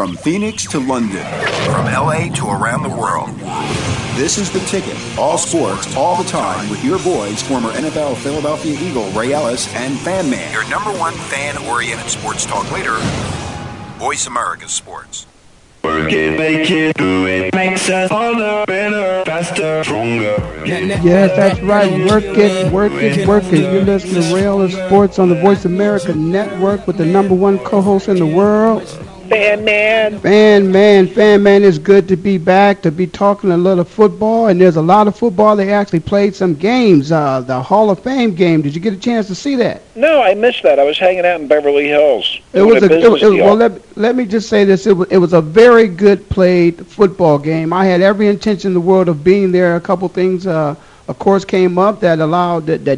From Phoenix to London. From LA to around the world. This is The Ticket. All sports, all the time, with your boys, former NFL Philadelphia Eagle Ray Ellis and Fan Man. Your number one fan-oriented sports talk leader, Voice America Sports. Work it, make it, do it. Makes us harder, better, faster, stronger. Yes, that's right. Work it, work it, work it. You're listening to Ray Ellis Sports on the Voice America Network with the number one co-host in the world, Fan Man. Fan Man, Fan Man, it's good to be back, to be talking a little football, and there's a lot of football. They actually played some games, the Hall of Fame game. Did you get a chance to see that? No, I missed that. I was hanging out in Beverly Hills. Let me just say this. It was a very good played football game. I had every intention in the world of being there. A couple things, of course, came up that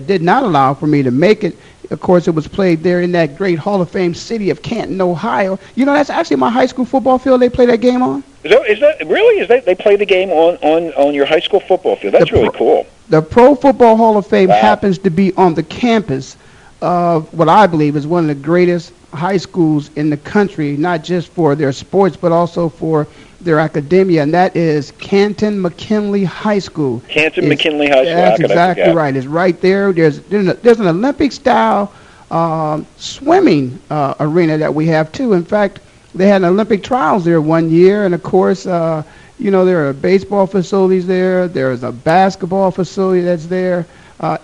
did not allow for me to make it. Of course, it was played there in that great Hall of Fame city of Canton, Ohio. You know, that's actually my high school football field they play that game on. Is that really? They play the game on your high school football field. That's really cool. The Pro Football Hall of Fame happens to be on the campus of what I believe is one of the greatest high schools in the country, not just for their sports, but also for their academia, and that is Canton McKinley High School. That's exactly right. It's right there. There's an Olympic-style swimming arena that we have, too. In fact, they had an Olympic trials there one year, and, of course, there are baseball facilities there. There is a basketball facility that's there.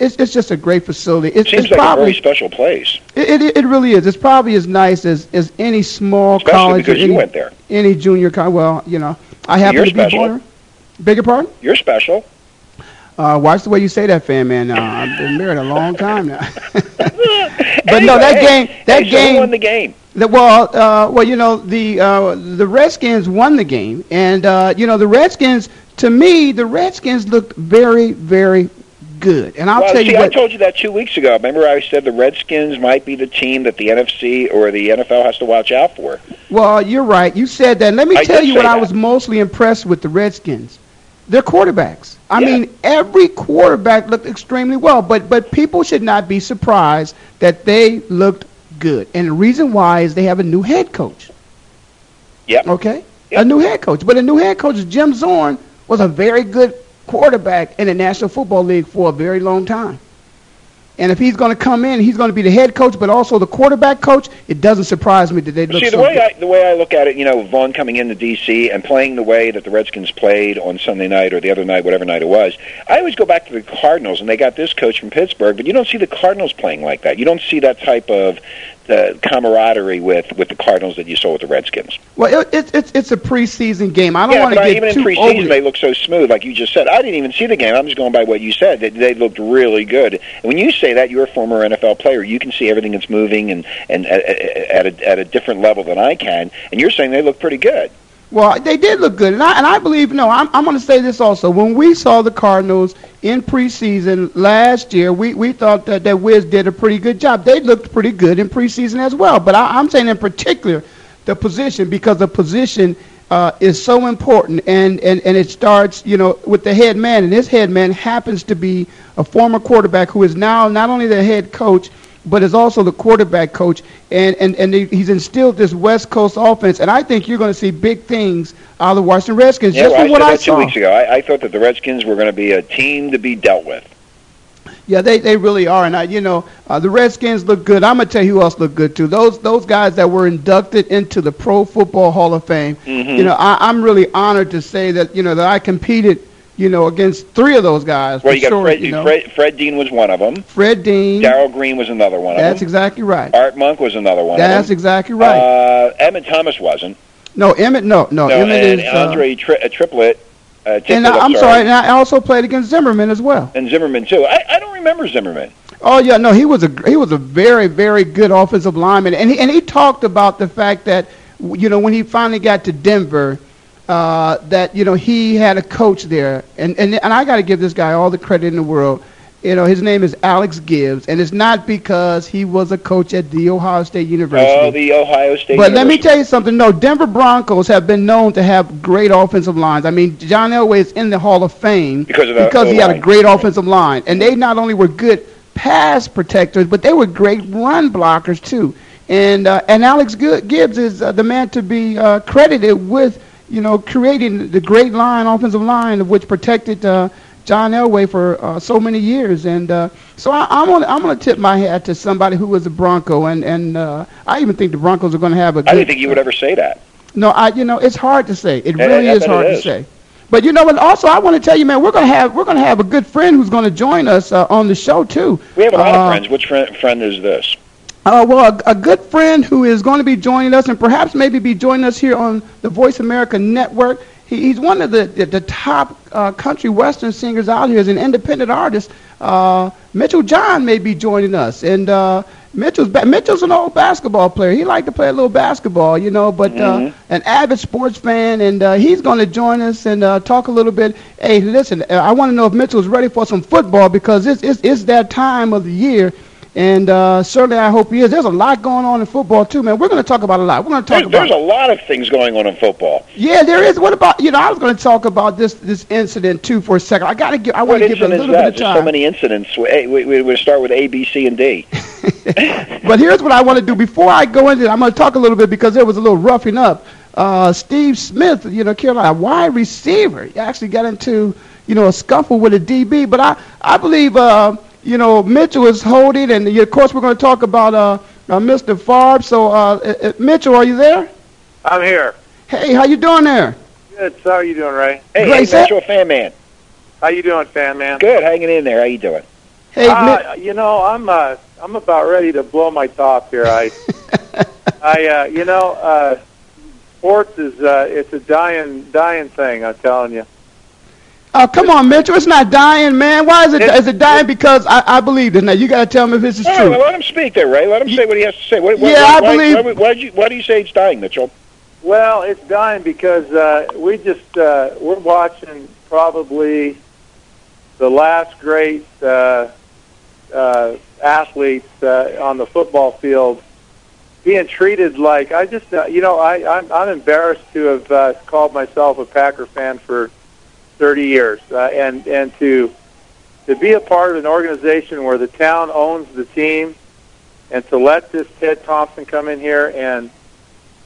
It's just a great facility. It seems like a very special place. It really is. It's probably as nice as any small college. Especially because you went there. Any junior college. Well, you know, I happen to be born. Beg your pardon? You're special. Watch the way you say that, Fan Man. I've been married a long time now. Who won the game? The Redskins won the game, and the Redskins. To me, the Redskins looked very, very good. And I told you that 2 weeks ago. Remember I said the Redskins might be the team that the NFC or the NFL has to watch out for. Well, you're right. You said that. Let me tell you what I was mostly impressed with the Redskins. Their quarterbacks. I mean, every quarterback looked extremely well, but people should not be surprised that they looked good. And the reason why is they have a new head coach. Yeah. Okay? Yep. A new head coach. But a new head coach, Jim Zorn, was a very good quarterback in the National Football League for a very long time. And if he's going to come in, he's going to be the head coach, but also the quarterback coach. It doesn't surprise me that they look. See, the way I look at it, Vaughn coming into D.C. and playing the way that the Redskins played on Sunday night or the other night, whatever night it was. I always go back to the Cardinals, and they got this coach from Pittsburgh, but you don't see the Cardinals playing like that. You don't see that type of camaraderie with the Cardinals that you saw with the Redskins. Well, it's a preseason game. I don't want to get too over. Even in preseason, they look so smooth, like you just said. I didn't even see the game. I'm just going by what you said. They looked really good. And when you say that, you're a former NFL player. You can see everything that's moving and at a different level than I can. And you're saying they look pretty good. Well, they did look good, and I believe. No, I'm going to say this also. When we saw the Cardinals in preseason last year, we thought that Wiz did a pretty good job. They looked pretty good in preseason as well. But I'm saying in particular the position, because the position is so important, and it starts with the head man, and this head man happens to be a former quarterback who is now not only the head coach, but is also the quarterback coach, and he's instilled this West Coast offense, and I think you're going to see big things out of the Washington Redskins, just from what I saw. 2 weeks ago, I thought that the Redskins were going to be a team to be dealt with. Yeah, they really are, and the Redskins look good. I'm going to tell you who else looked good, too. Those guys that were inducted into the Pro Football Hall of Fame, mm-hmm. I'm really honored to say that, that I competed against three of those guys. Well, Fred Dean was one of them. Fred Dean. Darryl Green was another one of them. That's exactly right. Art Monk was another one of them. That's exactly right. Emmett Thomas wasn't. No, Emmett, no. Emmett and Andre Triplett. And I also played against Zimmerman as well. And Zimmerman, too. I don't remember Zimmerman. Oh, yeah, no, he was a very, very good offensive lineman. And he talked about the fact that, when he finally got to Denver, he had a coach there, and I got to give this guy all the credit in the world. His name is Alex Gibbs, and it's not because he was a coach at the Ohio State University. Oh, the Ohio State University. But let me tell you something. No, Denver Broncos have been known to have great offensive lines. I mean, John Elway is in the Hall of Fame because he had a great offensive line, and they not only were good pass protectors, but they were great run blockers, too. And Alex Gibbs is the man to be credited with, you know, creating the great line, offensive line, which protected John Elway for so many years. And so I'm gonna tip my hat to somebody who was a Bronco, and I even think the Broncos are gonna have a good. I didn't think you would ever say that. No, it's hard to say. It really is hard to say. But you know, and also I want to tell you, man, we're gonna have a good friend who's gonna join us on the show too. We have a lot of friends. Which friend is this? Well, a good friend who is going to be joining us and perhaps maybe be joining us here on the Voice America Network. He's one of the top country western singers out here as an independent artist. Mitchell John may be joining us. And Mitchell's an old basketball player. He liked to play a little basketball, you know, but an avid sports fan. And he's going to join us and talk a little bit. Hey, listen, I want to know if Mitchell's ready for some football because it's that time of the year. And certainly I hope he is. There's a lot going on in football, too, man. We're going to talk about a lot. We're going to talk about... There's a lot of things going on in football. Yeah, there is. What about... You know, I was going to talk about this incident, too, for a second. I want to give a little bit of time. There's so many incidents. We start with A, B, C, and D. But here's what I want to do. Before I go into it, I'm going to talk a little bit because there was a little roughing up. Steve Smith, you know, Carolina, wide receiver. He actually got into, you know, a scuffle with a DB. But I believe... you know, Mitchell is holding, and of course we're going to talk about Mr. Favre. So, Mitchell, are you there? I'm here. Hey, how you doing there? Good. So, how you doing, Ray? Hey, Mitchell, Fan Man. How you doing, Fan Man? Good. Hanging in there. How you doing? Hey, you know, I'm about ready to blow my top here. Sports is it's a dying thing. I'm telling you. Come on, Mitchell. It's not dying, man. Why is it? Is it dying? Because I believe it. Now you got to tell me if this is true. Well, let him speak there, Ray. Let him say what he has to say. I believe. Why do you say it's dying, Mitchell? Well, it's dying because we just we're watching probably the last great athletes on the football field being treated like I'm embarrassed to have called myself a Packer fan for 30 years, and to be a part of an organization where the town owns the team, and to let this Ted Thompson come in here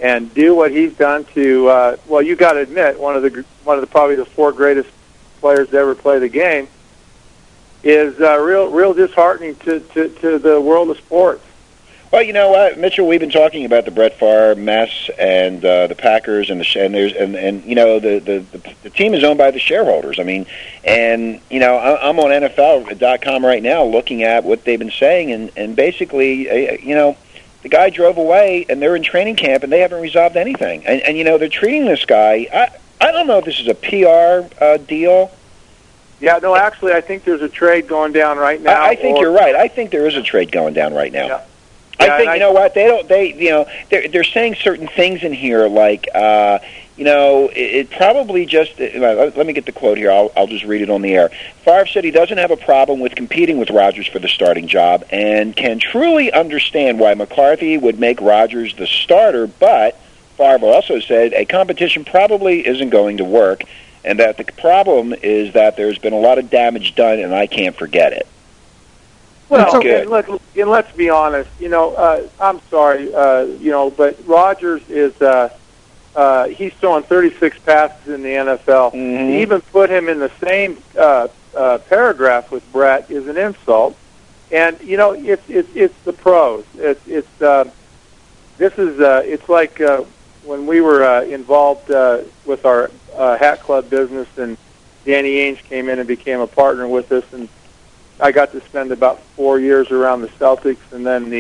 and do what he's done to you got to admit one of the probably the four greatest players to ever play the game is real disheartening to the world of sports. Well, you know, Mitchell, we've been talking about the Brett Favre mess and the Packers and the team is owned by the shareholders. I mean, and you know, I'm on NFL.com right now looking at what they've been saying, and basically, you know, the guy drove away, and they're in training camp, and they haven't resolved anything. And you know, they're treating this guy. I don't know if this is a PR deal. Yeah, no, actually, I think there's a trade going down right now. I think you're right. I think there is a trade going down right now. Yeah. I think, you know what, they don't, they, you know, they're saying certain things in here like, you know, it probably just, let me get the quote here, I'll just read it on the air. Favre said he doesn't have a problem with competing with Rodgers for the starting job and can truly understand why McCarthy would make Rodgers the starter, but Favre also said a competition probably isn't going to work and that the problem is that there's been a lot of damage done and I can't forget it. Well, let's be honest. You know, I'm sorry. You know, but Rodgers is he's throwing 36 passes in the NFL. Mm-hmm. To even put him in the same paragraph with Brett is an insult. And you know, it's the pros. It's like when we were involved with our hat club business, and Danny Ainge came in and became a partner with us and. I got to spend about 4 years around the Celtics, and then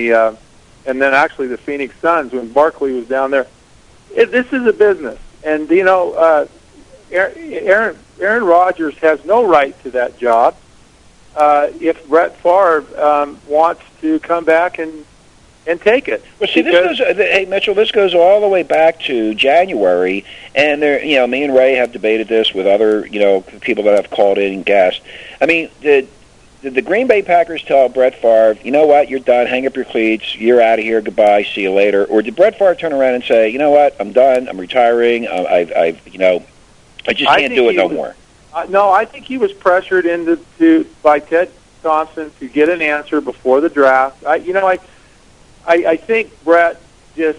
actually the Phoenix Suns when Barkley was down there. This is a business, and you know, Aaron Rodgers has no right to that job. If Brett Favre wants to come back and take it. Well, see, this goes, hey, Mitchell, this goes all the way back to January, and there, you know, me and Ray have debated this with other, you know, people that have called in and guests. I mean, Did the Green Bay Packers tell Brett Favre, you know what, you're done, hang up your cleats, you're out of here, goodbye, see you later? Or did Brett Favre turn around and say, you know what, I'm done, I'm retiring, I can't do it no more? No, I think he was pressured by Ted Thompson to get an answer before the draft. I, you know, I, I think Brett just,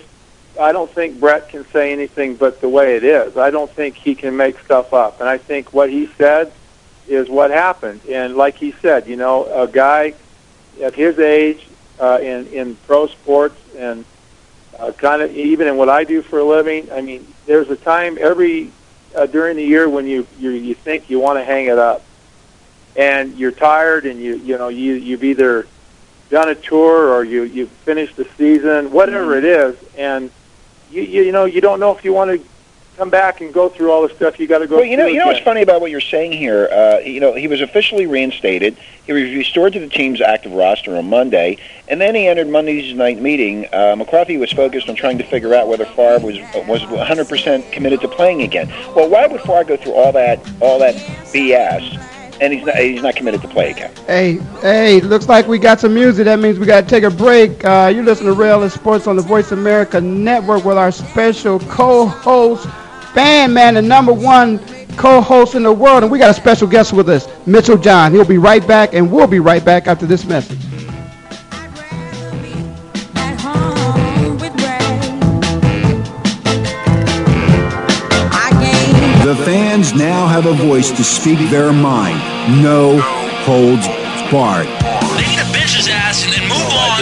I don't think Brett can say anything but the way it is. I don't think he can make stuff up. And I think what he said is what happened. And like he said, you know, a guy at his age in pro sports and kind of even in what I do for a living, I mean, there's a time every during the year when you think you want to hang it up. And you're tired and you've either done a tour or you've finished the season, whatever it is, and you don't know if you want to come back and go through all the stuff you got to go through. You know what's funny about what you're saying here? He was officially reinstated. He was restored to the team's active roster on Monday, and then he entered Monday's night meeting. McCarthy was focused on trying to figure out whether Favre was 100% committed to playing again. Well, why would Favre go through all that BS? And he's not committed to play again. Hey, looks like we got some music. That means we got to take a break. You're listening to Ray Ellis Sports on the Voice America Network with our special co-host, Fan Man, the #1 co-host in the world. And we got a special guest with us, Mitchell John. He'll be right back, and we'll be right back after this message. The fans now have a voice to speak their mind. No holds barred. They need to bench his ass and then move on.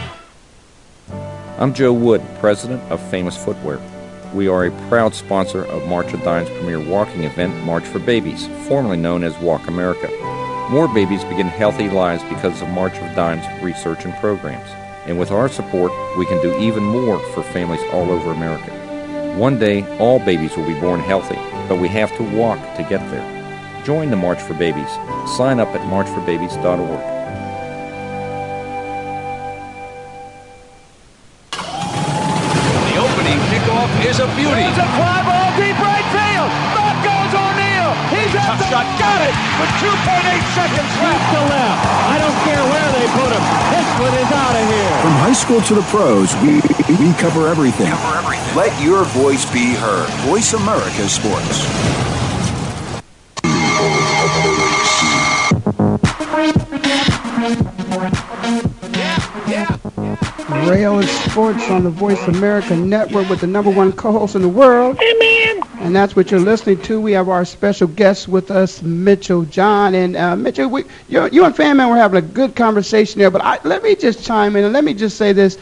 I'm Joe Wood, president of Famous Footwear. We are a proud sponsor of March of Dine's premier walking event, March for Babies, formerly known as Walk America. More babies begin healthy lives because of March of Dine's research and programs. And with our support, we can do even more for families all over America. One day, all babies will be born healthy, but we have to walk to get there. Join the March for Babies. Sign up at marchforbabies.org. Is a beauty. It's a fly ball deep right field. That goes O'Neal. He's at the shot. Got it with 2.8 seconds left to left. I don't care where they put him. This one is out of here. From high school to the pros, we cover everything. Let your voice be heard. Voice America Sports. Ray Ellis Sports on the Voice America Network with the #1 co-host in the world. Hey, man. And that's what you're listening to. We have our special guest with us, Mitchell John. And Mitchell, you and Fan Man were having a good conversation there, but let me just chime in and let me just say this.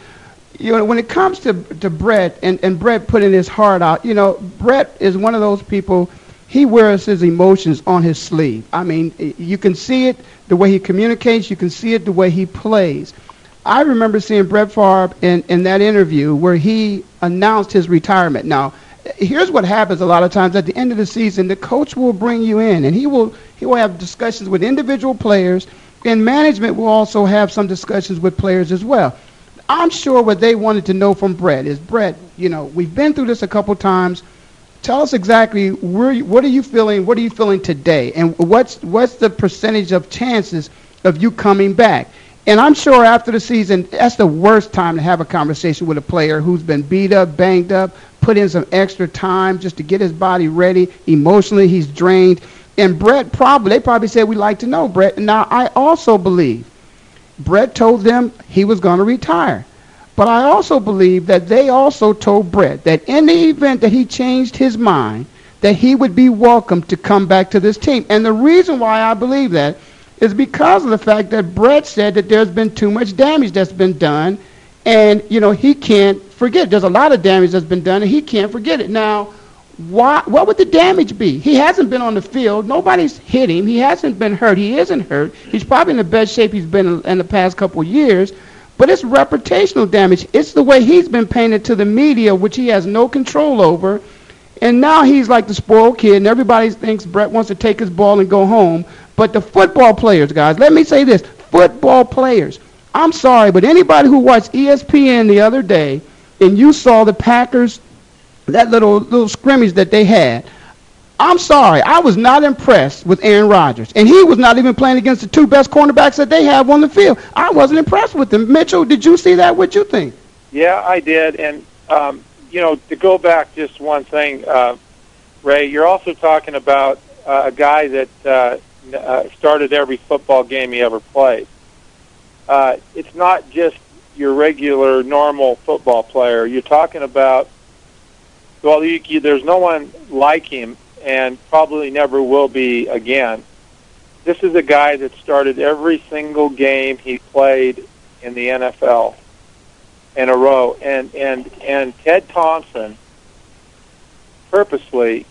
You know, when it comes to Brett and Brett putting his heart out, you know, Brett is one of those people, he wears his emotions on his sleeve. I mean, you can see it the way he communicates. You can see it the way he plays. I remember seeing Brett Favre in that interview where he announced his retirement. Now, here's what happens a lot of times. At the end of the season, the coach will bring you in, and he will have discussions with individual players, and management will also have some discussions with players as well. I'm sure what they wanted to know from Brett is, Brett, you know, we've been through this a couple times. Tell us exactly what are you feeling? What are you feeling today? And what's the percentage of chances of you coming back? And I'm sure after the season, that's the worst time to have a conversation with a player who's been beat up, banged up, put in some extra time just to get his body ready. Emotionally, he's drained. And Brett they probably said, we'd like to know, Brett. Now, I also believe Brett told them he was going to retire. But I also believe that they also told Brett that in the event that he changed his mind, that he would be welcome to come back to this team. And the reason why I believe that is because of the fact that Brett said that there's been too much damage that's been done, and, you know, he can't forget it. There's a lot of damage that's been done, and he can't forget it. Now, why? What would the damage be? He hasn't been on the field. Nobody's hit him. He hasn't been hurt. He isn't hurt. He's probably in the best shape he's been in the past couple of years. But it's reputational damage. It's the way he's been painted to the media, which he has no control over. And now he's like the spoiled kid, and everybody thinks Brett wants to take his ball and go home. But the football players, guys, let me say this, football players, I'm sorry, but anybody who watched ESPN the other day and you saw the Packers, that little scrimmage that they had, I'm sorry, I was not impressed with Aaron Rodgers. And he was not even playing against the two best cornerbacks that they have on the field. I wasn't impressed with him. Mitchell, did you see that? What'd you think? Yeah, I did. And, you know, to go back just one thing, Ray, you're also talking about a guy that started every football game he ever played. It's not just your regular, normal football player. You're talking about, well, there's no one like him, and probably never will be again. This is a guy that started every single game he played in the NFL in a row. And Ted Thompson, purposely,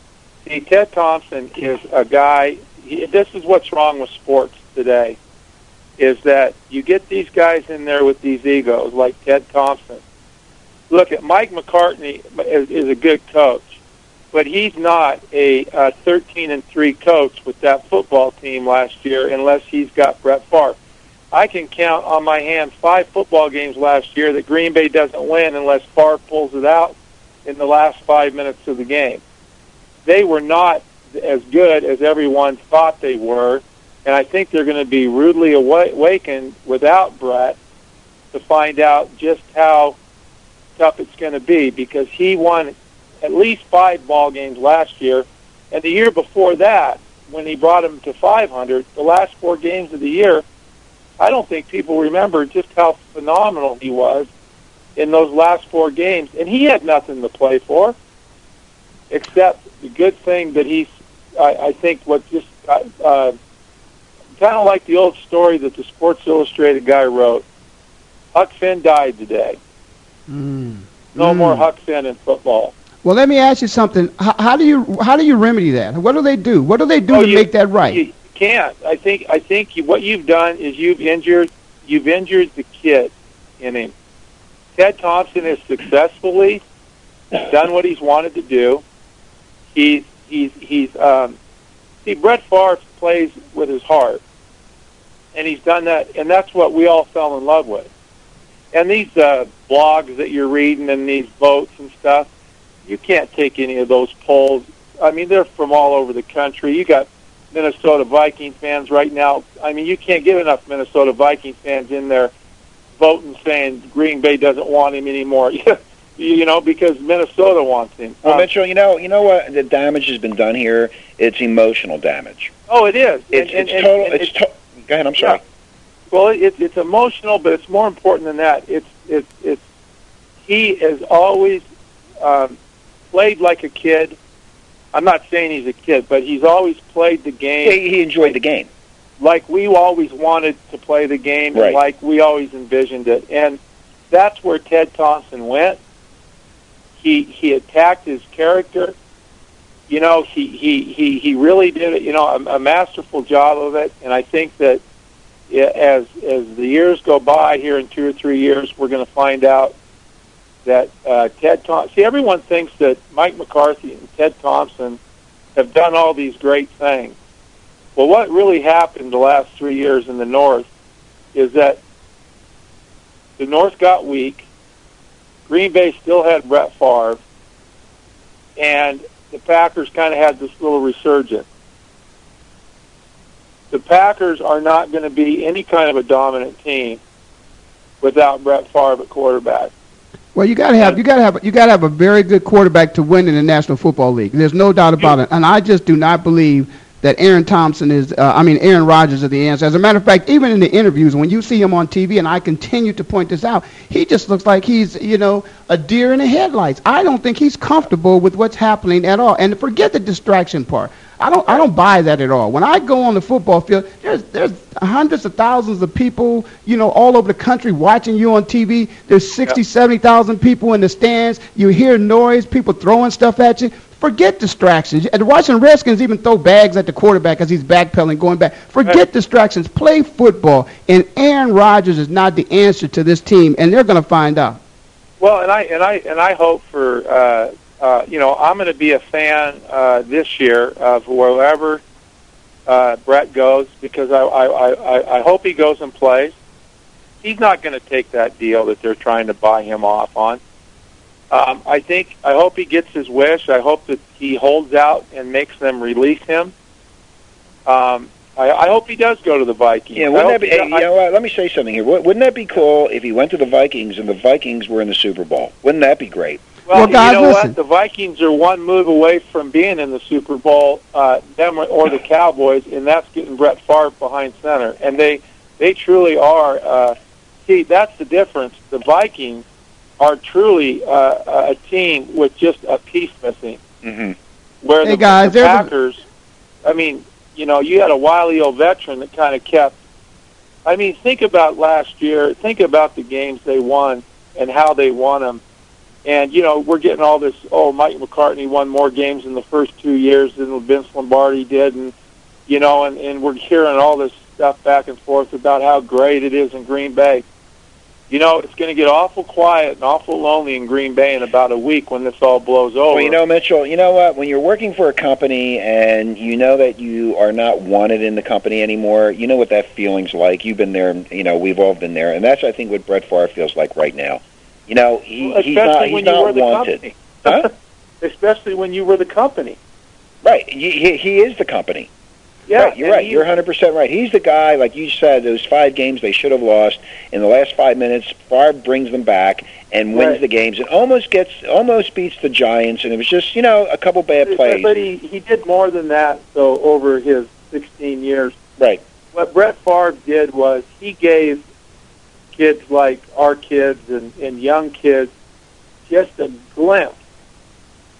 see, Ted Thompson is a guy, this is what's wrong with sports today, is that you get these guys in there with these egos, like Ted Thompson. Look, at Mike McCarthy is a good coach, but he's not a 13-3 coach with that football team last year unless he's got Brett Favre. I can count on my hand 5 football games last year that Green Bay doesn't win unless Favre pulls it out in the last 5 minutes of the game. They were not as good as everyone thought they were, and I think they're going to be rudely awakened without Brett to find out just how tough it's going to be, because he won at least 5 ball games last year, and the year before that, when he brought him to 500, the last 4 games of the year, I don't think people remember just how phenomenal he was in those last 4 games, and he had nothing to play for, except the good thing that he's, I think, what just kind of like the old story that the Sports Illustrated guy wrote. Huck Finn died today. No more Huck Finn in football. Well, let me ask you something. How do you remedy that? What do they do? What do they do to make that right? You can't. I think what you've done is you've injured the kid in him. Ted Thompson has successfully done what he's wanted to do. See, Brett Favre plays with his heart, and he's done that, and that's what we all fell in love with. And these blogs that you're reading and these votes and stuff, you can't take any of those polls. I mean, they're from all over the country. You got Minnesota Viking fans right now. I mean, you can't get enough Minnesota Viking fans in there voting saying Green Bay doesn't want him anymore. You know, because Minnesota wants him. Well, Mitchell, you know what the damage has been done here. It's emotional damage. Oh, it is. It's total. Go ahead. I'm sorry. Yeah. Well, it's emotional, but it's more important than that. He has always played like a kid. I'm not saying he's a kid, but he's always played the game. He enjoyed the game, like we always wanted to play the game, right. And like we always envisioned it. And that's where Ted Thompson went. He attacked his character. You know, he really did it. You know, a masterful job of it. And I think that as the years go by here in 2 or 3 years, we're going to find out that Ted Thompson. See, everyone thinks that Mike McCarthy and Ted Thompson have done all these great things. Well, what really happened the last 3 years in the North is that the North got weak. Green Bay still had Brett Favre, and the Packers kind of had this little resurgence. The Packers are not going to be any kind of a dominant team without Brett Favre at quarterback. Well, you got to have a very good quarterback to win in the National Football League. There's no doubt about it. And I just do not believe that Aaron Rodgers is the answer. As a matter of fact, even in the interviews, when you see him on TV, and I continue to point this out, he just looks like he's, a deer in the headlights. I don't think he's comfortable with what's happening at all. And forget the distraction part. I don't buy that at all. When I go on the football field, there's hundreds of thousands of people, all over the country watching you on TV. There's 60, 70,000 people in the stands. You hear noise, people throwing stuff at you. Forget distractions. The Washington Redskins even throw bags at the quarterback as he's backpedaling, going back. Forget distractions. Play football. And Aaron Rodgers is not the answer to this team, and they're going to find out. Well, and I hope for I'm going to be a fan this year of wherever Brett goes, because I hope he goes and plays. He's not going to take that deal that they're trying to buy him off on. I hope he gets his wish. I hope that he holds out and makes them release him. I hope he does go to the Vikings. Yeah, wouldn't that be? Let me say something here. Wouldn't that be cool if he went to the Vikings and the Vikings were in the Super Bowl? Wouldn't that be great? Well, guys, listen. What? The Vikings are one move away from being in the Super Bowl, them or the Cowboys, and that's getting Brett Favre behind center. And they truly are. See, that's the difference. The Vikings are truly a team with just a piece missing. Mm-hmm. Where the Packers, you had a wily old veteran that kind of kept. I mean, think about last year. Think about the games they won and how they won them. And, we're getting all this, Mike McCarthy won more games in the first 2 years than Vince Lombardi did. And, and we're hearing all this stuff back and forth about how great it is in Green Bay. It's going to get awful quiet and awful lonely in Green Bay in about a week when this all blows over. Well, Mitchell, you know what? When you're working for a company and you know that you are not wanted in the company anymore, you know what that feeling's like. You've been there, we've all been there. And that's, I think, what Brett Favre feels like right now. He's not wanted. Huh? Especially when you were the company. Right. He is the company. Yeah, right, you're right. You're 100% right. He's the guy, like you said, those 5 games they should have lost. In the last 5 minutes, Favre brings them back and wins the games. It almost beats the Giants, and it was just, a couple bad plays. But he did more than that, though, over his 16 years. Right. What Brett Favre did was he gave kids like our kids and young kids just a glimpse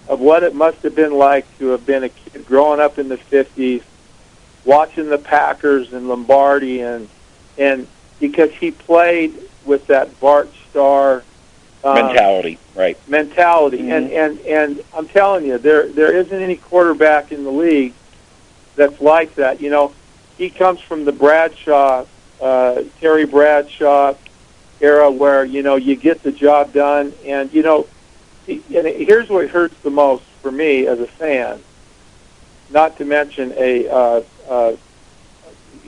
of what it must have been like to have been a kid growing up in the 50s, watching the Packers and Lombardi, and because he played with that Bart Starr mentality, right? Mentality, mm-hmm. and I'm telling you, there isn't any quarterback in the league that's like that. He comes from the Terry Bradshaw era where you get the job done, and here's what hurts the most for me as a fan. Not to mention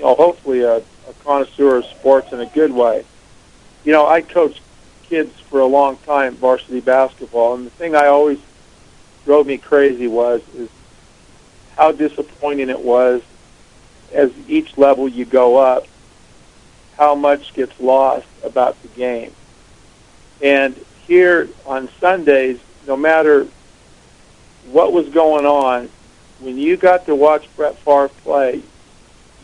hopefully a connoisseur of sports in a good way. I coached kids for a long time, varsity basketball, and the thing I always drove me crazy is how disappointing it was as each level you go up, how much gets lost about the game. And here on Sundays, no matter what was going on, when you got to watch Brett Favre play,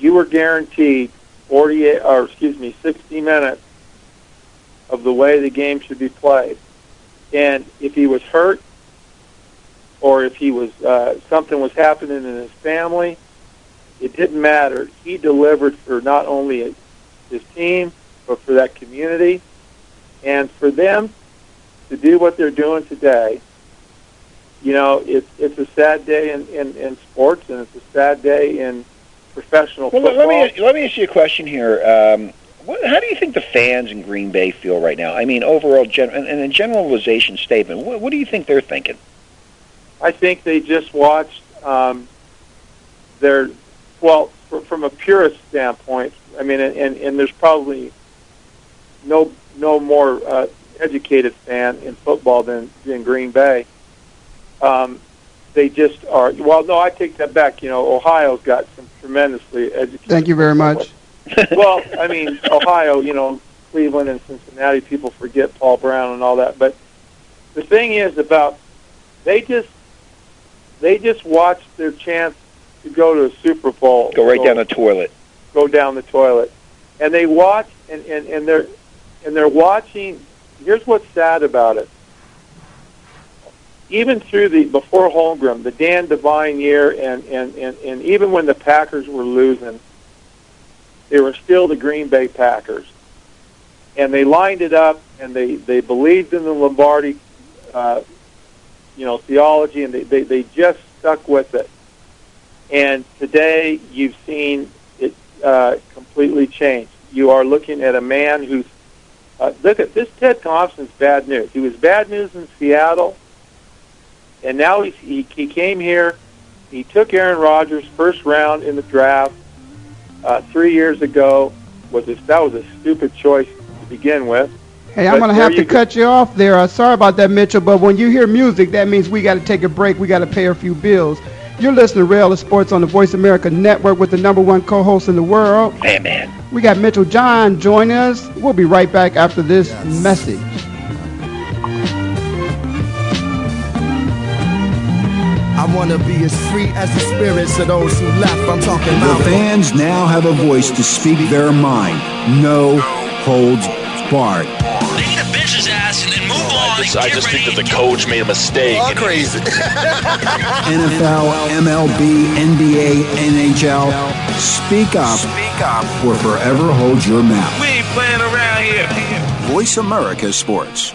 you were guaranteed 60 minutes of the way the game should be played. And if he was hurt, or if he was something was happening in his family, it didn't matter. He delivered for not only his team, but for that community, and for them to do what they're doing today. It's a sad day in sports, and it's a sad day in professional football. Let me ask you a question here. How do you think the fans in Green Bay feel right now? I mean, overall, and a generalization statement, what do you think they're thinking? I think they just watched from a purist standpoint, I mean, and there's probably no more educated fan in football than in Green Bay. They just are. Well, no, I take that back. Ohio's got some tremendously educated. Thank you very much. Well, I mean, Ohio, Cleveland and Cincinnati, people forget Paul Brown and all that. But the thing is about they just watched their chance to go to a Super Bowl. Go down the toilet. And they watch, and they're watching. Here's what's sad about it. Even through before Holmgren, the Dan Devine year, and even when the Packers were losing, they were still the Green Bay Packers. And they lined it up, and they believed in the Lombardi theology, and they just stuck with it. And today you've seen it completely change. You are looking at a man who's look at this. Ted Thompson's bad news. He was bad news in Seattle, and now he came here. He took Aaron Rodgers first round in the draft 3 years ago. That was a stupid choice to begin with. Hey, I'm going to have to cut you off there. Sorry about that, Mitchell, but when you hear music, that means we got to take a break. We got to pay a few bills. You're listening to Ray Ellis Sports on the Voice America Network with the #1 co-host in the world, Fan Man. We got Mitchell John joining us. We'll be right back after this message. I want to be as free as the spirits of those who left. I'm talking about the fans now have a voice to speak their mind. No holds barred. Leave the bitch's ass and then move on. I just think that the coach made a mistake. All crazy. NFL, MLB, NBA, NHL. Speak up. Speak up. Or forever hold your mouth. We ain't playing around here. Voice America Sports.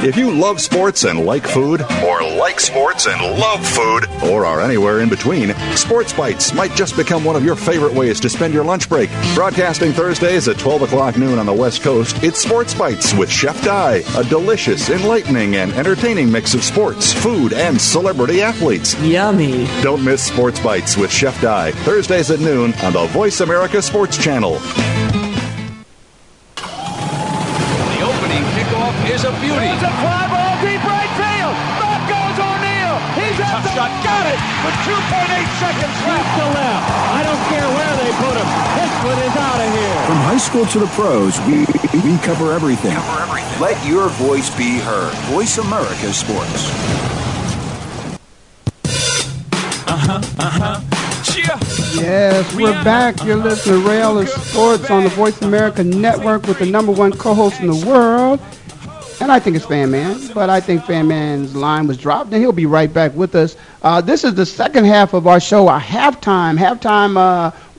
If you love sports and like food, or like sports and love food, or are anywhere in between, Sports Bites might just become one of your favorite ways to spend your lunch break. Broadcasting Thursdays at 12 o'clock noon on the West Coast, it's Sports Bites with Chef Di, a delicious, enlightening, and entertaining mix of sports, food, and celebrity athletes. Yummy. Don't miss Sports Bites with Chef Di, Thursdays at noon on the Voice America Sports Channel. Is a beauty. It's a fly ball deep right field. Back goes O'Neal. He's out. Shot. Got it. With 2.8 seconds left to left. I don't care where they put him. This one is out of here. From high school to the pros, we cover everything. Let your voice be heard. Voice America Sports. Yes, we're back. You're listening to Ray Ellis Sports on the Voice America Network with the #1 co-host in the world. And I think it's Fan Man, but I think Fan Man's line was dropped, and he'll be right back with us. This is the second half of our show, our halftime.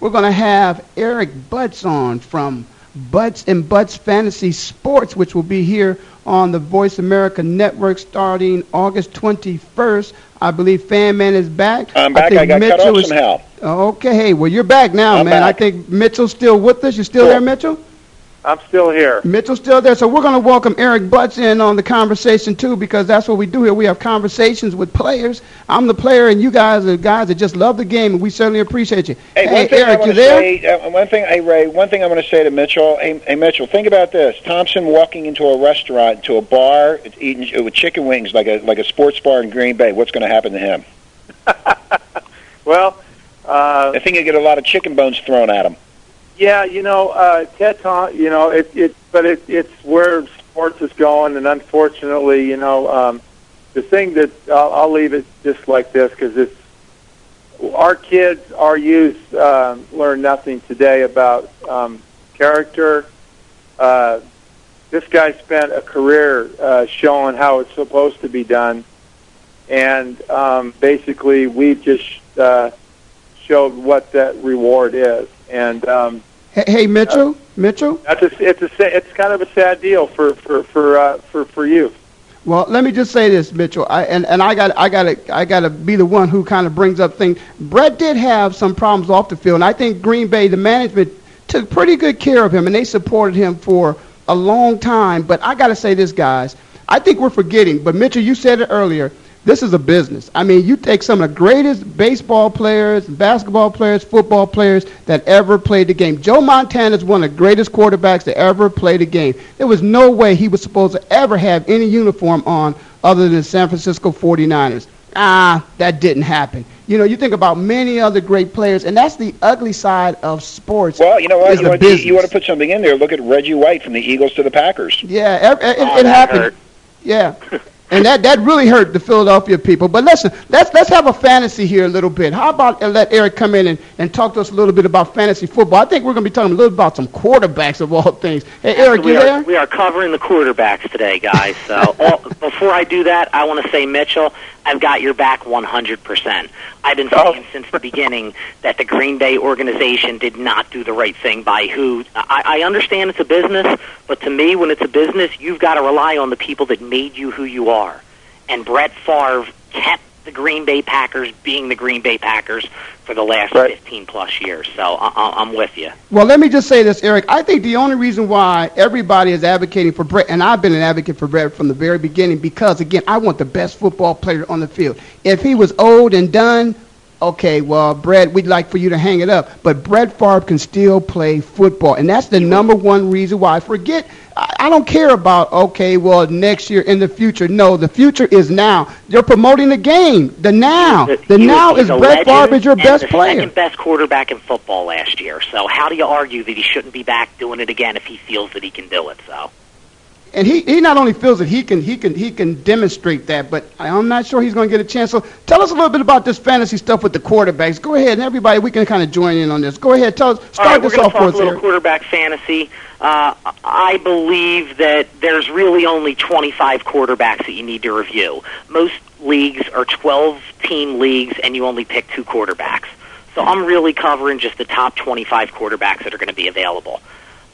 We're going to have Eric Butts on from Butts and Butts Fantasy Sports, which will be here on the Voice America Network starting August 21st. I believe Fan Man is back. I'm back. I got Mitchell cut off somehow. Okay. Hey, well, you're back now, I'm man. Back. I think Mitchell's still with us. You still there, Mitchell? I'm still here. Mitchell's still there. So we're going to welcome Eric Butts in on the conversation, too, because that's what we do here. We have conversations with players. I'm the player, and you guys are guys that just love the game, and we certainly appreciate you. Hey Eric, you there? One thing I'm going to say to Mitchell. Hey, Mitchell, think about this. Thompson walking into a restaurant, to a bar, it's eating with chicken wings like a sports bar in Green Bay. What's going to happen to him? Well, I think he'll get a lot of chicken bones thrown at him. Yeah, Ted Thompson, it's where sports is going, and unfortunately, the thing that I'll leave it just like this, because it's our kids, our youth learn nothing today about character, This guy spent a career showing how it's supposed to be done, and basically we just showed what that reward is. And hey, Mitchell, it's kind of a sad deal for you. Well, let me just say this, Mitchell. I gotta be the one who kind of brings up things. Brett did have some problems off the field, and I think Green Bay, the management, took pretty good care of him, and they supported him for a long time. But I gotta say this, guys. I think we're forgetting. But Mitchell, you said it earlier. This is a business. I mean, you take some of the greatest baseball players, basketball players, football players that ever played the game. Joe Montana is one of the greatest quarterbacks to ever play the game. There was no way he was supposed to ever have any uniform on other than the San Francisco 49ers. That didn't happen. You know, you think about many other great players, and that's the ugly side of sports. Well, you know what? You want to put something in there. Look at Reggie White from the Eagles to the Packers. Yeah, it happened. Hurt. Yeah. And that really hurt the Philadelphia people. But listen, let's have a fantasy here a little bit. How about let Eric come in and talk to us a little bit about fantasy football? I think we're going to be talking a little about some quarterbacks of all things. Hey, Eric, you there? We are covering the quarterbacks today, guys. So before I do that, I want to say, Mitchell, I've got your back 100%. I've been saying since the beginning that the Green Bay organization did not do the right thing by who. I understand it's a business, but to me, when it's a business, you've got to rely on the people that made you who you are. And Brett Favre kept the Green Bay Packers being the Green Bay Packers for the last 15-plus years. So I'm with you. Well, let me just say this, Eric. I think the only reason why everybody is advocating for Brett, and I've been an advocate for Brett from the very beginning, because, again, I want the best football player on the field. If he was old and done, okay, well, Brett, we'd like for you to hang it up. But Brett Favre can still play football, and that's the number one reason why. I don't care about, okay, well, next year, in the future. No, the future is now. You're promoting the game, the now. The now is Brett Favre is your best player. Second best quarterback in football last year. So how do you argue that he shouldn't be back doing it again if he feels that he can do it? So. And he not only feels that he can demonstrate that, but I'm not sure he's going to get a chance. So tell us a little bit about this fantasy stuff with the quarterbacks. Go ahead, and everybody, we can kind of join in on this. Go ahead, tell us. Start this off for us. All right, we're going to talk a little quarterback fantasy. I believe that there's really only 25 quarterbacks that you need to review. Most leagues are 12-team leagues, and you only pick two quarterbacks. So I'm really covering just the top 25 quarterbacks that are going to be available.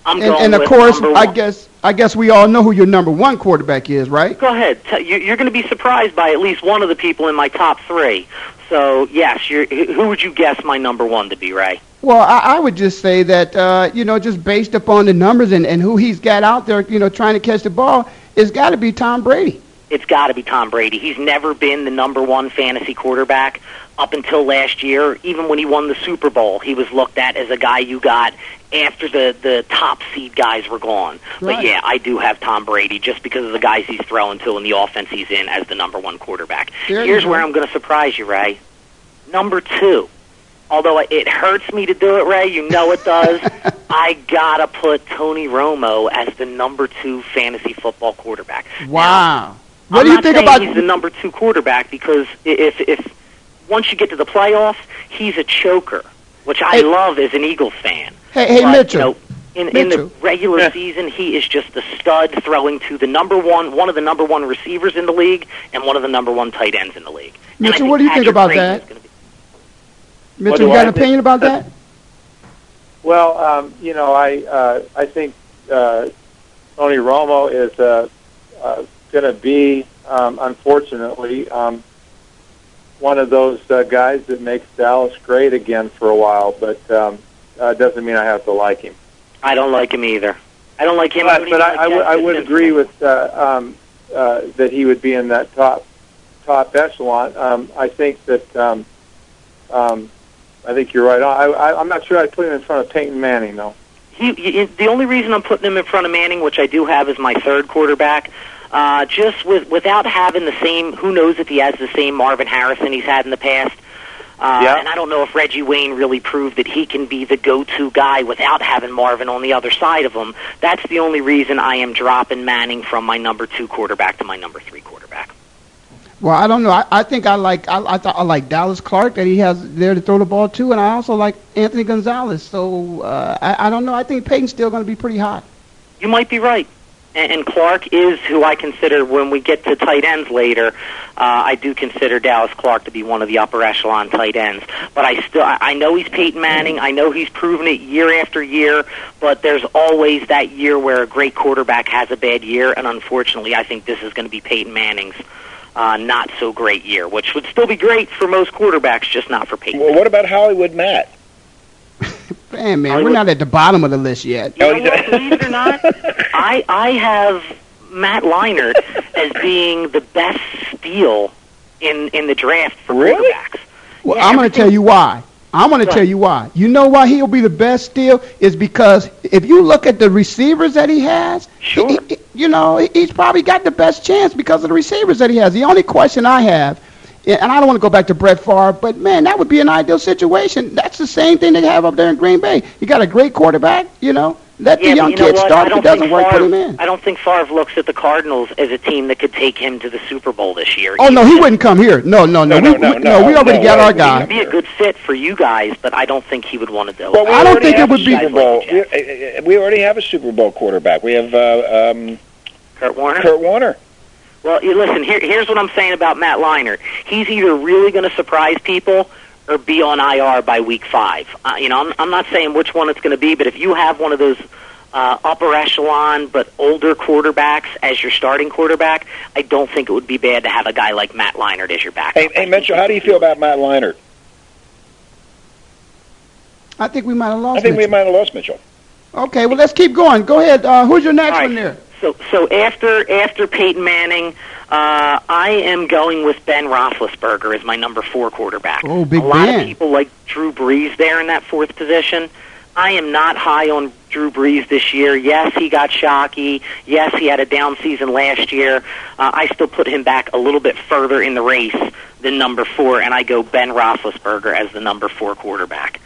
And of course, I guess we all know who your number one quarterback is, right? Go ahead. You're going to be surprised by at least one of the people in my top three. So, yes, who would you guess my number one to be, Ray? Well, I would just say that, just based upon the numbers and who he's got out there, trying to catch the ball, it's got to be Tom Brady. It's got to be Tom Brady. He's never been the number one fantasy quarterback. Up until last year, even when he won the Super Bowl, he was looked at as a guy you got after the top seed guys were gone. Right. But, yeah, I do have Tom Brady just because of the guys he's throwing to and the offense he's in as the number one quarterback. Here's where I'm going to surprise you, Ray. Number two. Although it hurts me to do it, Ray, you know it does, I got to put Tony Romo as the number two fantasy football quarterback. Wow. Now, what do you think about he's the number two quarterback because if once you get to the playoffs, he's a choker, which I love as an Eagles fan. Hey, Mitchell. In the regular season, he is just a stud throwing to the number one of the number one receivers in the league and one of the number one tight ends in the league. Mitchell, what do you think about that? Mitchell, you got an opinion about that? Well, I think Tony Romo is going to be, unfortunately, one of those guys that makes Dallas great again for a while, but doesn't mean I have to like him. I don't like him either. I don't like him. But I would agree with that he would be in that top echelon. I think you're right on. I'm not sure I'd put him in front of Peyton Manning though. The only reason I'm putting him in front of Manning, which I do have, is my third quarterback. Just without having the same, who knows if he has the same Marvin Harrison he's had in the past. And I don't know if Reggie Wayne really proved that he can be the go-to guy without having Marvin on the other side of him. That's the only reason I am dropping Manning from my number two quarterback to my number three quarterback. Well, I don't know. I like Dallas Clark that he has there to throw the ball to, and I also like Anthony Gonzalez. So I don't know. I think Peyton's still going to be pretty hot. You might be right. And Clark is who I consider, when we get to tight ends later, I do consider Dallas Clark to be one of the upper echelon tight ends. But I know he's Peyton Manning. I know he's proven it year after year. But there's always that year where a great quarterback has a bad year. And unfortunately, I think this is going to be Peyton Manning's not so great year, which would still be great for most quarterbacks, just not for Peyton. Well, what about Hollywood Matt? Man, we're not at the bottom of the list yet. You know what, believe it or not, I have Matt Leinart as being the best steal in the draft for quarterbacks. Well, yeah, I'm going to tell you why. You know why he'll be the best steal? Is because if you look at the receivers that he has, he's probably got the best chance because of the receivers that he has. The only question I have, and I don't want to go back to Brett Favre, but, man, that would be an ideal situation. That's the same thing they have up there in Green Bay. You got a great quarterback, Let the young kid start. If it doesn't work, put him in. I don't think Favre looks at the Cardinals as a team that could take him to the Super Bowl this year. Oh, no, he wouldn't come here. No. We already got our guy. It would be a good fit for you guys, but I don't think he would want to do it. Well, I don't think it would be Super Bowl. We already have a Super Bowl quarterback. We have Kurt Warner. Well, listen, here's what I'm saying about Matt Leinart. He's either really going to surprise people or be on IR by week 5. I'm not saying which one it's going to be, but if you have one of those upper echelon but older quarterbacks as your starting quarterback, I don't think it would be bad to have a guy like Matt Leinart as your backup. Hey, Mitchell, how do you feel about Matt Leinart? I think we might have lost Mitchell. Okay, well, let's keep going. Go ahead. Who's your next one there? So after Peyton Manning, I am going with Ben Roethlisberger as my number 4 quarterback. Oh, big man. A lot of people like Drew Brees there in that 4th position. I am not high on Drew Brees this year. Yes, he got shocky. Yes, he had a down season last year. I still put him back a little bit further in the race than number 4, and I go Ben Roethlisberger as the number 4 quarterback.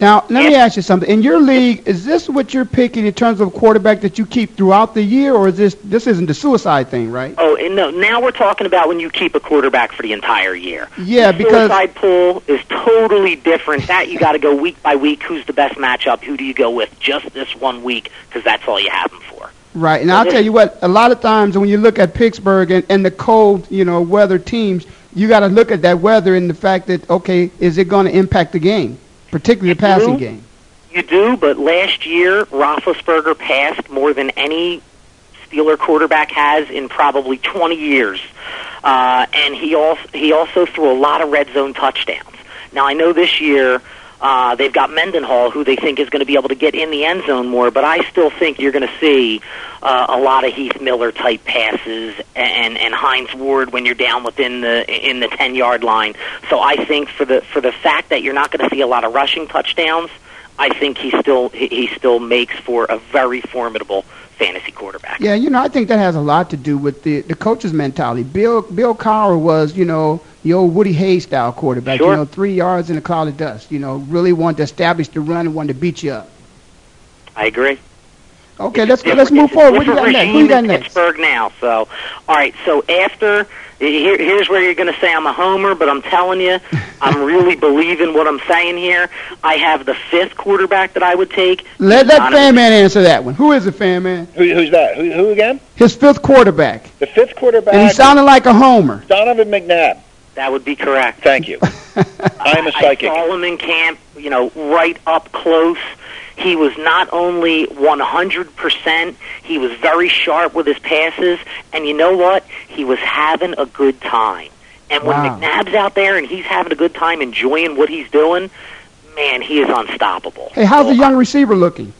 Now, let me ask you something. In your league, is this what you're picking in terms of quarterback that you keep throughout the year, or is this isn't the suicide thing, right? Oh, and no. Now we're talking about when you keep a quarterback for the entire year. Yeah, because the suicide pool is totally different. That you got to go week by week. Who's the best matchup? Who do you go with just this one week? Because that's all you have them for. Right, and I'll tell you what. A lot of times when you look at Pittsburgh and the cold, weather teams, you got to look at that weather and the fact that is it going to impact the game? Particularly the passing game. You do, but last year, Roethlisberger passed more than any Steeler quarterback has in probably 20 years. And he also threw a lot of red zone touchdowns. Now, I know this year they've got Mendenhall, who they think is going to be able to get in the end zone more, but I still think you're going to see a lot of Heath Miller-type passes and Hines Ward when you're down within the 10-yard line. So I think for the fact that you're not going to see a lot of rushing touchdowns, I think he still makes for a very formidable fantasy quarterback. Yeah, I think that has a lot to do with the coach's mentality. Bill Cowher was, the old Woody Hayes style quarterback. Sure. 3 yards in a cloud of dust. Really wanted to establish the run and wanted to beat you up. I agree. Okay, let's move forward. What do you got next? Pittsburgh now. So, all right. So after here's where you're going to say I'm a homer, but I'm telling you, I'm really believing what I'm saying here. I have the 5th quarterback that I would take. Let Fan Man answer that one. Who is the Fan Man? Who's that? Who again? His 5th quarterback. The 5th quarterback. And he sounded like a homer. Donovan McNabb. That would be correct. Thank you. I'm a psychic. I saw him in camp. Right up close. He was not only 100%, he was very sharp with his passes, and you know what? He was having a good time. And when McNabb's out there and he's having a good time enjoying what he's doing, man, he is unstoppable. Hey, how's the young receiver looking?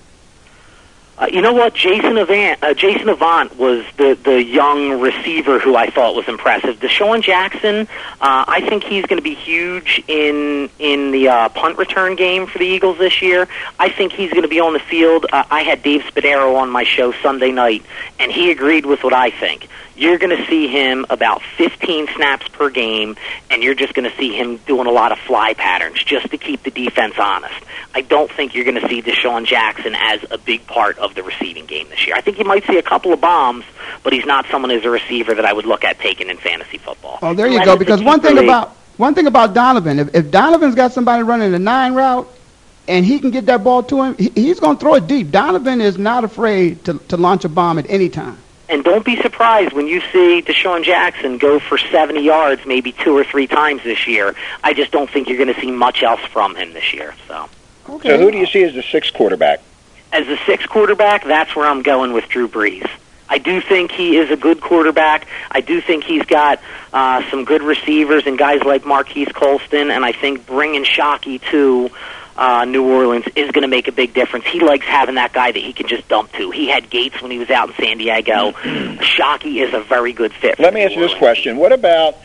You know what? Jason Avant was the young receiver who I thought was impressive. DeSean Jackson, I think he's going to be huge in the punt return game for the Eagles this year. I think he's going to be on the field. I had Dave Spadaro on my show Sunday night, and he agreed with what I think. You're going to see him about 15 snaps per game, and you're just going to see him doing a lot of fly patterns just to keep the defense honest. I don't think you're going to see DeSean Jackson as a big part of the receiving game this year. I think you might see a couple of bombs, but he's not someone as a receiver that I would look at taking in fantasy football. Oh, there you go, because one thing about Donovan, if Donovan's got somebody running a 9 route, and he can get that ball to him, he's going to throw it deep. Donovan is not afraid to launch a bomb at any time. And don't be surprised when you see DeSean Jackson go for 70 yards maybe 2 or 3 times this year. I just don't think you're going to see much else from him this year. Okay. So who do you see as the sixth quarterback? As the sixth quarterback, that's where I'm going with Drew Brees. I do think he is a good quarterback. I do think he's got some good receivers and guys like Marquise Colston, and I think bringing Shockey to New Orleans is going to make a big difference. He likes having that guy that he can just dump to. He had Gates when he was out in San Diego. Shockey is a very good fit. Let me ask you this question. What about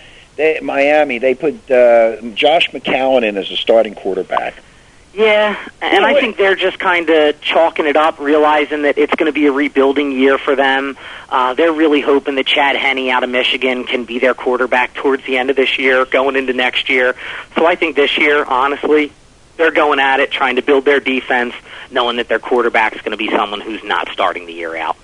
Miami? They put Josh McCown in as a starting quarterback. Yeah, and I think they're just kind of chalking it up, realizing that it's going to be a rebuilding year for them. They're really hoping that Chad Henne out of Michigan can be their quarterback towards the end of this year, going into next year. So I think this year, honestly, they're going at it, trying to build their defense, knowing that their quarterback is going to be someone who's not starting the year out.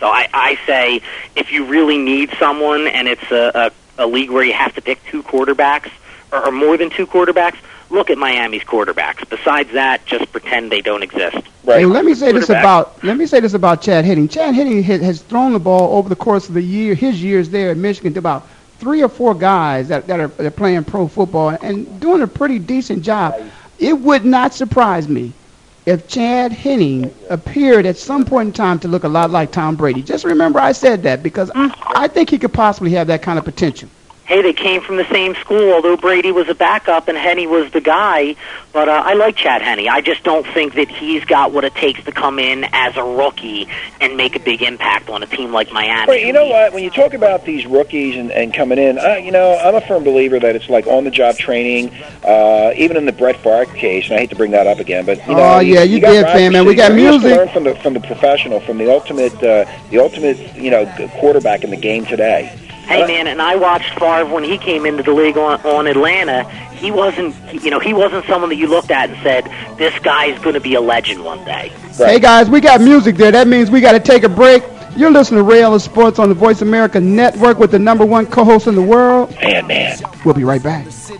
So I say if you really need someone and it's a league where you have to pick 2 quarterbacks or more than 2 quarterbacks, look at Miami's quarterbacks. Besides that, just pretend they don't exist. Right. Hey, let me say this about Chad Henne. Chad Henne has thrown the ball over the course of the year, his years there at Michigan, to about 3 or 4 guys that are playing pro football and doing a pretty decent job. It would not surprise me if Chad Henne appeared at some point in time to look a lot like Tom Brady. Just remember I said that because I think he could possibly have that kind of potential. Hey, they came from the same school, although Brady was a backup and Henne was the guy. But I like Chad Henne. I just don't think that he's got what it takes to come in as a rookie and make a big impact on a team like Miami. Well, you know what? When you talk about these rookies and coming in, I'm a firm believer that it's like on-the-job training, even in the Brett Favre case, and I hate to bring that up again. But you did, Fan Man. We got music. You learn from the professional, from the ultimate quarterback in the game today. Hey, man, and I watched Favre when he came into the league on Atlanta. He wasn't someone that you looked at and said, this guy's going to be a legend one day. Right. Hey, guys, we got music there. That means we got to take a break. You're listening to Ray Ellis Sports on the Voice America Network with the #1 co-host in the world, Fan Man. We'll be right back. Juice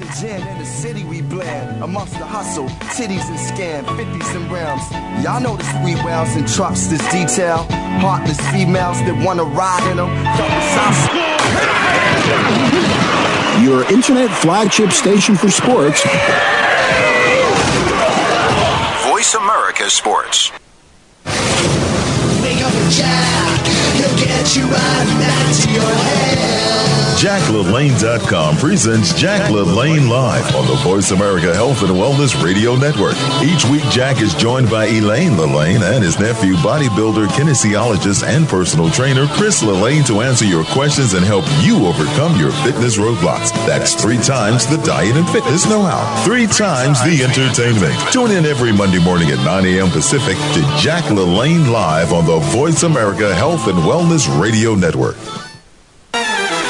and gin in the city we blend. Amongst the hustle, titties and scam, 50s and realms. Y'all know the sweet wells and trucks, this detail. Heartless females that want to ride in them. Your internet flagship station for sports. Voice America Sports. Make up a jack. He'll get you out and back to your head. JackLaLanne.com presents Jack LaLanne Live on the Voice America Health and Wellness Radio Network. Each week, Jack is joined by Elaine LaLanne and his nephew, bodybuilder, kinesiologist, and personal trainer, Chris LaLanne, to answer your questions and help you overcome your fitness roadblocks. That's 3 times the diet and fitness know-how, 3 times the entertainment. Tune in every Monday morning at 9 a.m. Pacific to Jack LaLanne Live on the Voice America Health and Wellness Radio Network.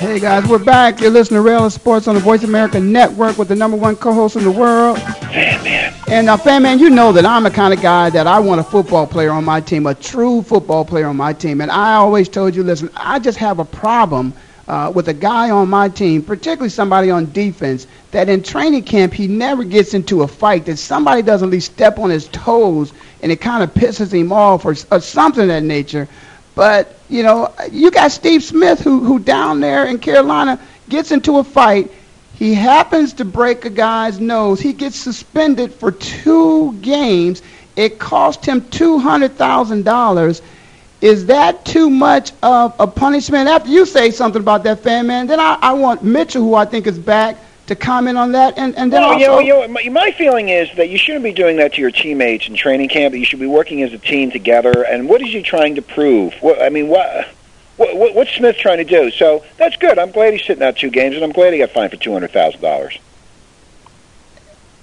Hey guys, we're back. You're listening to Ray Ellis Sports on the Voice America Network with the number one co-host in the world, Fan Man. And now, Fan Man, you know that I'm the kind of guy that I want a football player on my team, a true football player on my team. And I always told you, listen, I just have a problem with a guy on my team, particularly somebody on defense, that in training camp he never gets into a fight, that somebody doesn't at least step on his toes, and it kind of pisses him off or something of that nature. But, you know, you got Steve Smith who down there in Carolina gets into a fight. He happens to break a guy's nose. He gets suspended for 2 games. It cost him $200,000. Is that too much of a punishment? After you say something about that, Fan Man, then I want Mitchell, who I think is back, to comment on that. My feeling is that you shouldn't be doing that to your teammates in training camp, that you should be working as a team together. And what is he trying to prove? What's Smith trying to do? So that's good. I'm glad he's sitting out 2 games, and I'm glad he got fined for $200,000.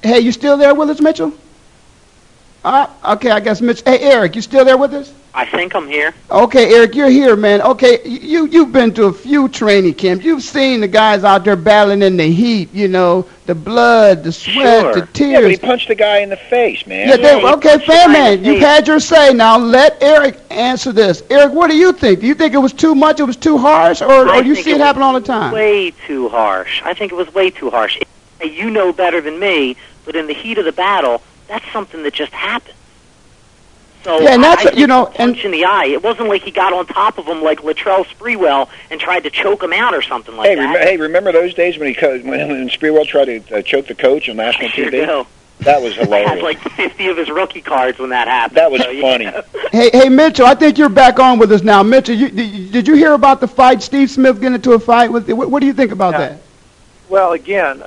Hey, you still there with us, Mitchell? Okay, I guess Mitch. Hey, Eric, you still there with us? I think I'm here. Okay, Eric, you're here, man. Okay, you've been to a few training camps. You've seen the guys out there battling in the heat, you know, the blood, the sweat, sure. The tears. Yeah, but he punched the guy in the face, man. Fan Man, you've had your say. Now let Eric answer this. Eric, what do you think? Do you think it was too much, it was too harsh, or you see it happen all the time? Way too harsh. I think it was way too harsh. You know better than me, but in the heat of the battle, that's something that just happened. So yeah, and punch in the eye. It wasn't like he got on top of him like Latrell Sprewell and tried to choke him out or something like that. Hey, remember those days when Sprewell tried to choke the coach on national TV? Do. That was hilarious. I had like 50 of his rookie cards when that happened. That was funny. Yeah. Hey, Mitchell, I think you're back on with us now. Mitchell, did you hear about the fight? Steve Smith getting into a fight? What do you think about that? Well, again,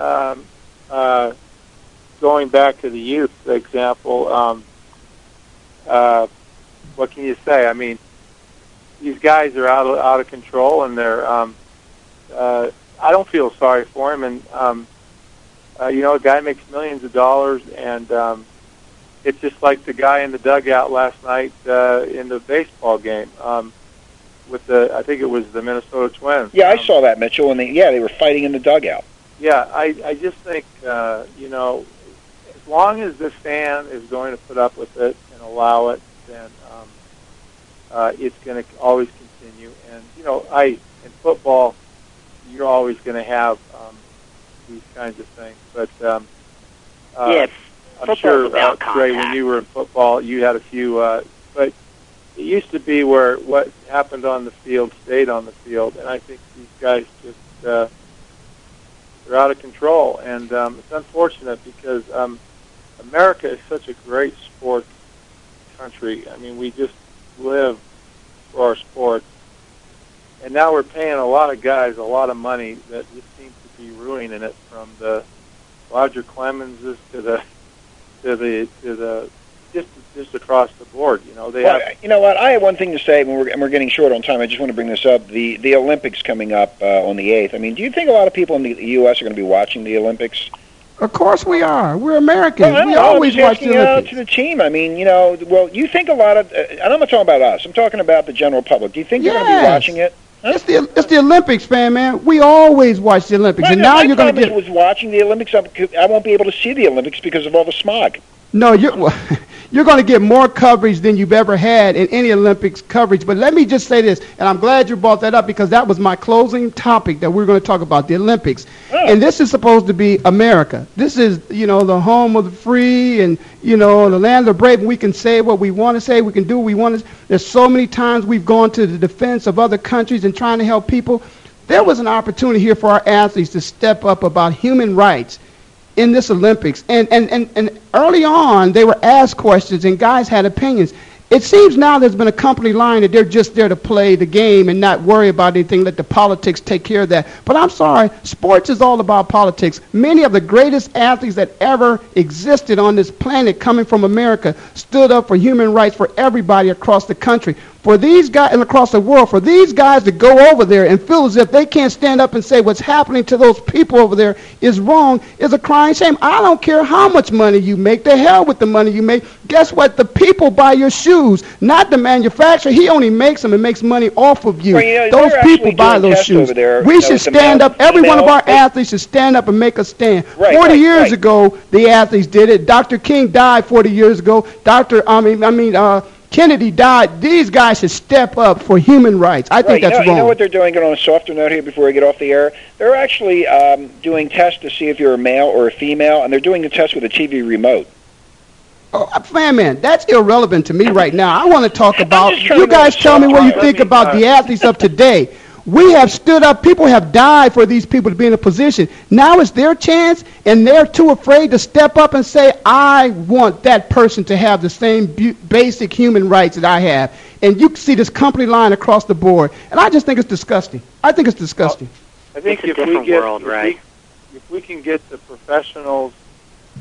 going back to the youth example. What can you say? I mean, these guys are out of control, and they're. I don't feel sorry for him, and you know, a guy makes millions of dollars, and it's just like the guy in the dugout last night in the baseball game with the. I think it was the Minnesota Twins. Yeah, I saw that, Mitchell, and they were fighting in the dugout. Yeah, I just think you know, as long as the fan is going to put up with it. Allow it, then it's going to always continue. And you know, in football, you're always going to have these kinds of things. But I'm sure, Ray, when you were in football, you had a few. But it used to be where what happened on the field stayed on the field, and I think these guys just they're out of control, and it's unfortunate because America is such a great sport. Country. I mean, we just live for our sports, and now we're paying a lot of guys a lot of money that just seems to be ruining it. From the Roger Clemenses to the just across the board, you know. You know what? I have one thing to say, and we're getting short on time. I just want to bring this up: the Olympics coming up on the 8th. I mean, do you think a lot of people in the U.S. are going to be watching the Olympics? Of course we are. We're Americans. Well, we always watch the Olympics. To the team. I mean, you know, well, you think a lot of, and I'm not talking about us. I'm talking about the general public. Do you think they're going to be watching it? Huh? It's the Olympics, Fan Man. We always watch the Olympics. Well, and now you're going to get... I was watching the Olympics. I won't be able to see the Olympics because of all the smog. No, you're going to get more coverage than you've ever had in any Olympics coverage. But let me just say this, and I'm glad you brought that up because that was my closing topic that we're going to talk about, the Olympics. Oh. And this is supposed to be America. This is, you know, the home of the free and, you know, the land of the brave. We can say what we want to say. We can do what we want to. There's so many times we've gone to the defense of other countries and trying to help people. There was an opportunity here for our athletes to step up about human rights in this Olympics, and early on they were asked questions and guys had opinions. It seems now there's been a company line that they're just there to play the game and not worry about anything, let the politics take care of that. But I'm sorry, sports is all about politics. Many of the greatest athletes that ever existed on this planet coming from America stood up for human rights for everybody across the country. For these guys and across the world, for these guys to go over there and feel as if they can't stand up and say what's happening to those people over there is wrong is a crying shame. I don't care how much money you make. The hell with the money you make. Guess what? The people buy your shoes, not the manufacturer. He only makes them and makes money off of you. Well, those people buy those shoes. We should stand up. Every one of our athletes should stand up and make a stand. 40 years ago, the athletes did it. Dr. King died 40 years ago. Kennedy died. These guys should step up for human rights. I think that's wrong. You know what they're doing? On a softer note here before I get off the air, they're actually doing tests to see if you're a male or a female, and they're doing the test with a TV remote. Oh, Fan Man, that's irrelevant to me right now. I want to talk about, you guys tell me what you think about the athletes of today. We have stood up. People have died for these people to be in a position. Now it's their chance, and they're too afraid to step up and say, I want that person to have the same basic human rights that I have. And you can see this company line across the board. And I just think it's disgusting. I think it's disgusting. Well, I think it's if we can get the professionals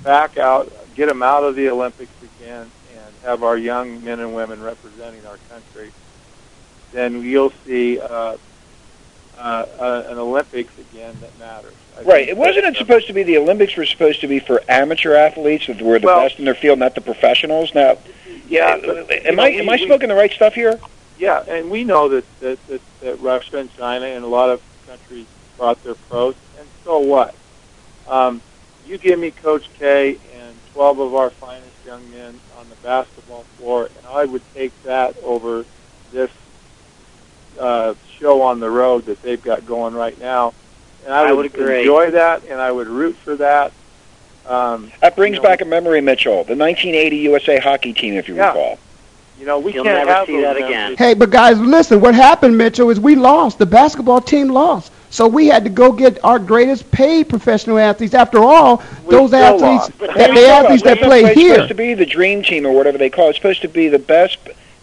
back out, get them out of the Olympics again, and have our young men and women representing our country, then you'll see an Olympics again that matters. Supposed to be the Olympics were supposed to be for amateur athletes that were the best in their field, not the professionals. Now, am I smoking the right stuff here? Yeah, and we know that Russia and China and a lot of countries brought their pros, and so what? You give me Coach K and 12 of our finest young men on the basketball floor, and I would take that over this show on the road that they've got going right now, and I would enjoy that, and I would root for that. That brings back a memory, Mitchell, the 1980 USA hockey team, if you recall. You know, you'll can't never see that again. Hey, but guys, listen, what happened, Mitchell, is we lost. The basketball team lost. So we had to go get our greatest paid professional athletes. After all, those athletes, that play here. It's supposed to be the dream team or whatever they call it. It's supposed to be the best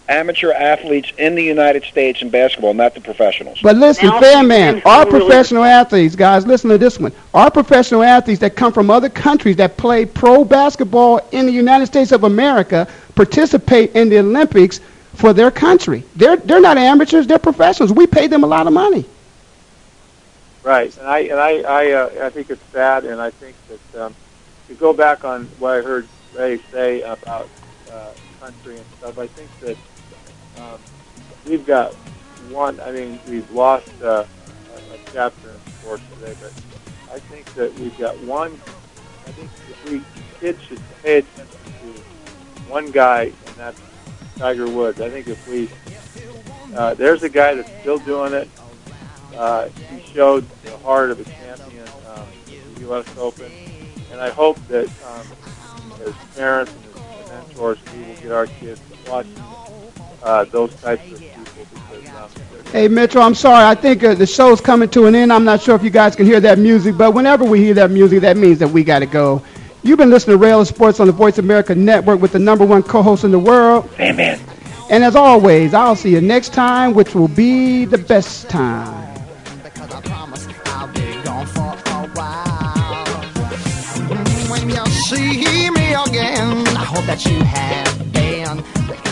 amateur athletes in the United States in basketball, not the professionals. But listen, Fan Man, our professional athletes, guys, listen to this one. Our professional athletes that come from other countries that play pro basketball in the United States of America participate in the Olympics for their country. They're not amateurs, they're professionals. We pay them a lot of money. Right, and I think it's sad, and I think that to go back on what I heard Ray say about country and stuff, I think that we've got we've lost a chapter in sports today, but I think that we've got one. I think if kids should pay attention to one guy, and that's Tiger Woods. I think if we, there's a guy that's still doing it. He showed the heart of a champion in the U.S. Open, and I hope that as parents and mentors, we will get our kids to watch those types of people. Hey, Mitchell, I'm sorry. I think the show's coming to an end. I'm not sure if you guys can hear that music, but whenever we hear that music, that means that we got to go. You've been listening to Ray Ellis Sports on the Voice America Network with the #1 co-host in the world. Amen. And as always, I'll see you next time, which will be the best time. Because I promise I'll be gone for a while. When you see me again, I hope that you have been.